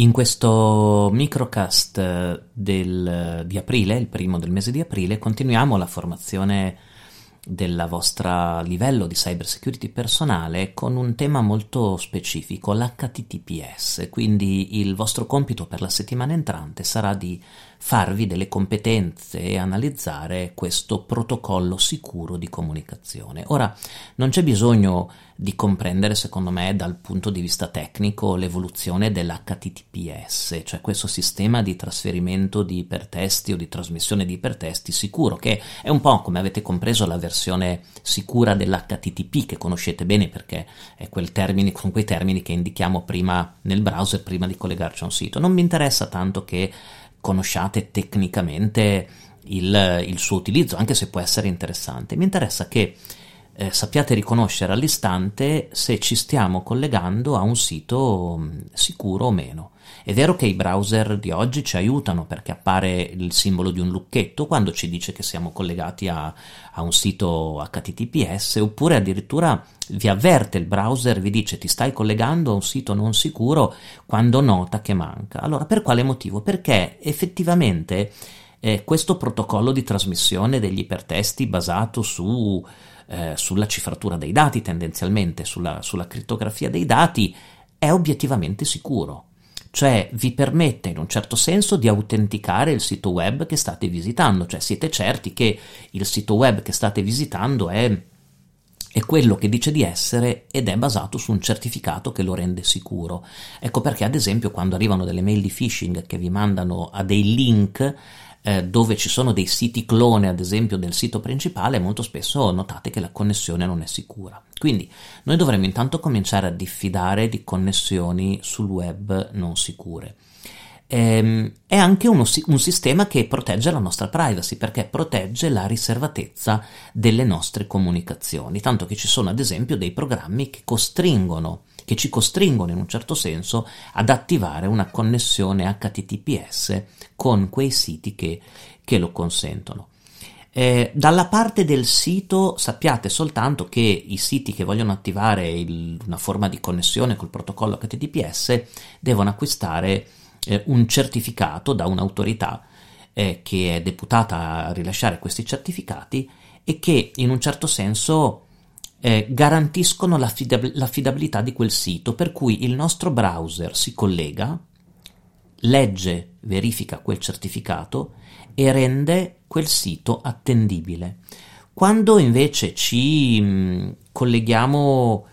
In questo microcast di aprile, il primo del mese di aprile, continuiamo la formazione della vostra livello di cybersecurity personale con un tema molto specifico, l'HTTPS. Quindi il vostro compito per la settimana entrante sarà di farvi delle competenze e analizzare questo protocollo sicuro di comunicazione. Ora, non c'è bisogno di comprendere, secondo me, dal punto di vista tecnico l'evoluzione dell'HTTPS, cioè questo sistema di trasferimento di ipertesti o di trasmissione di ipertesti sicuro, che è un po', come avete compreso, la versione sicura dell'HTTP che conoscete bene, perché è quel termine, con quei termini che indichiamo prima nel browser, prima di collegarci a un sito. Non mi interessa tanto che conosciate tecnicamente il suo utilizzo, anche se può essere interessante. Mi interessa che sappiate riconoscere all'istante se ci stiamo collegando a un sito sicuro o meno. È vero che i browser di oggi ci aiutano, perché appare il simbolo di un lucchetto quando ci dice che siamo collegati a un sito HTTPS, oppure addirittura vi avverte il browser, vi dice ti stai collegando a un sito non sicuro quando nota che manca. Allora, per quale motivo? Perché effettivamente questo protocollo di trasmissione degli ipertesti basato sulla cifratura dei dati, tendenzialmente sulla crittografia dei dati, è obiettivamente sicuro. Cioè vi permette in un certo senso di autenticare il sito web che state visitando, cioè siete certi che il sito web che state visitando è quello che dice di essere ed è basato su un certificato che lo rende sicuro. Ecco perché, ad esempio, quando arrivano delle mail di phishing che vi mandano a dei link dove ci sono dei siti clone, ad esempio, del sito principale, molto spesso notate che la connessione non è sicura. Quindi noi dovremmo intanto cominciare a diffidare di connessioni sul web non sicure. È anche un sistema che protegge la nostra privacy, perché protegge la riservatezza delle nostre comunicazioni, tanto che ci sono, ad esempio, dei programmi che ci costringono in un certo senso ad attivare una connessione HTTPS con quei siti che lo consentono. Dalla parte del sito sappiate soltanto che i siti che vogliono attivare una forma di connessione col protocollo HTTPS devono acquistare un certificato da un'autorità che è deputata a rilasciare questi certificati e che in un certo senso garantiscono l'affidabilità di quel sito, per cui il nostro browser si collega, legge, verifica quel certificato e rende quel sito attendibile. Quando invece ci colleghiamo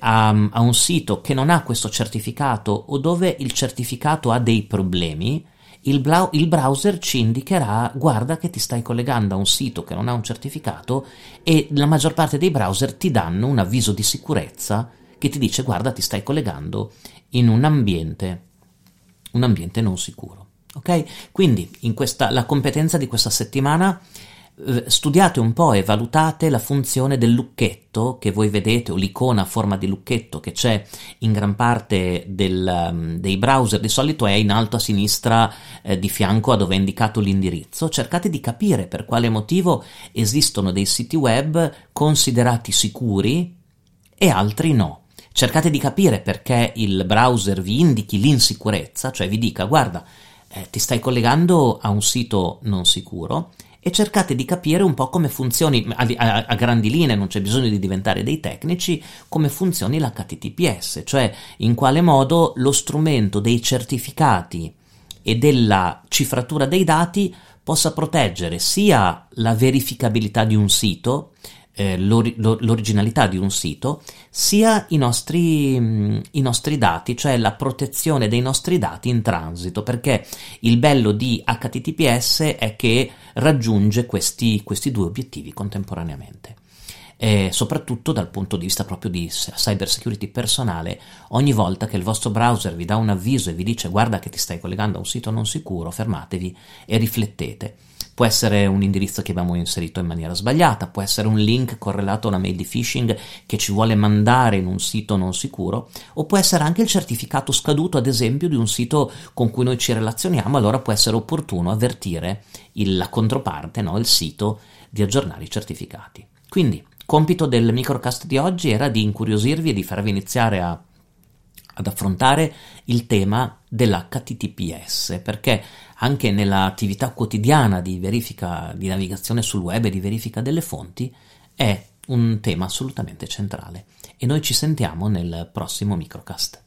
a un sito che non ha questo certificato o dove il certificato ha dei problemi, il browser ci indicherà: guarda che ti stai collegando a un sito che non ha un certificato, e la maggior parte dei browser ti danno un avviso di sicurezza che ti dice: guarda, ti stai collegando in un ambiente non sicuro. Ok? Quindi la competenza di questa settimana: studiate un po' e valutate la funzione del lucchetto che voi vedete, o l'icona a forma di lucchetto che c'è in gran parte dei browser. Di solito è in alto a sinistra, di fianco a dove è indicato l'indirizzo. Cercate di capire per quale motivo esistono dei siti web considerati sicuri e altri no. Cercate di capire perché il browser vi indichi l'insicurezza, cioè vi dica: guarda, ti stai collegando a un sito non sicuro, e cercate di capire un po' come funzioni, a grandi linee, non c'è bisogno di diventare dei tecnici, come funzioni l'HTTPS, cioè in quale modo lo strumento dei certificati e della cifratura dei dati possa proteggere sia la verificabilità di un sito, l'originalità di un sito, sia i nostri dati, cioè la protezione dei nostri dati in transito, perché il bello di HTTPS è che raggiunge questi due obiettivi contemporaneamente. E soprattutto dal punto di vista proprio di cyber security personale, ogni volta che il vostro browser vi dà un avviso e vi dice: guarda che ti stai collegando a un sito non sicuro, fermatevi e riflettete. Può essere un indirizzo che abbiamo inserito in maniera sbagliata, può essere un link correlato a una mail di phishing che ci vuole mandare in un sito non sicuro, o può essere anche il certificato scaduto, ad esempio, di un sito con cui noi ci relazioniamo. Allora può essere opportuno avvertire la controparte, no? Il sito, di aggiornare i certificati. Quindi compito del microcast di oggi era di incuriosirvi e di farvi iniziare a ad affrontare il tema dell'HTTPS, perché anche nell'attività quotidiana di verifica, di navigazione sul web e di verifica delle fonti è un tema assolutamente centrale. E noi ci sentiamo nel prossimo microcast.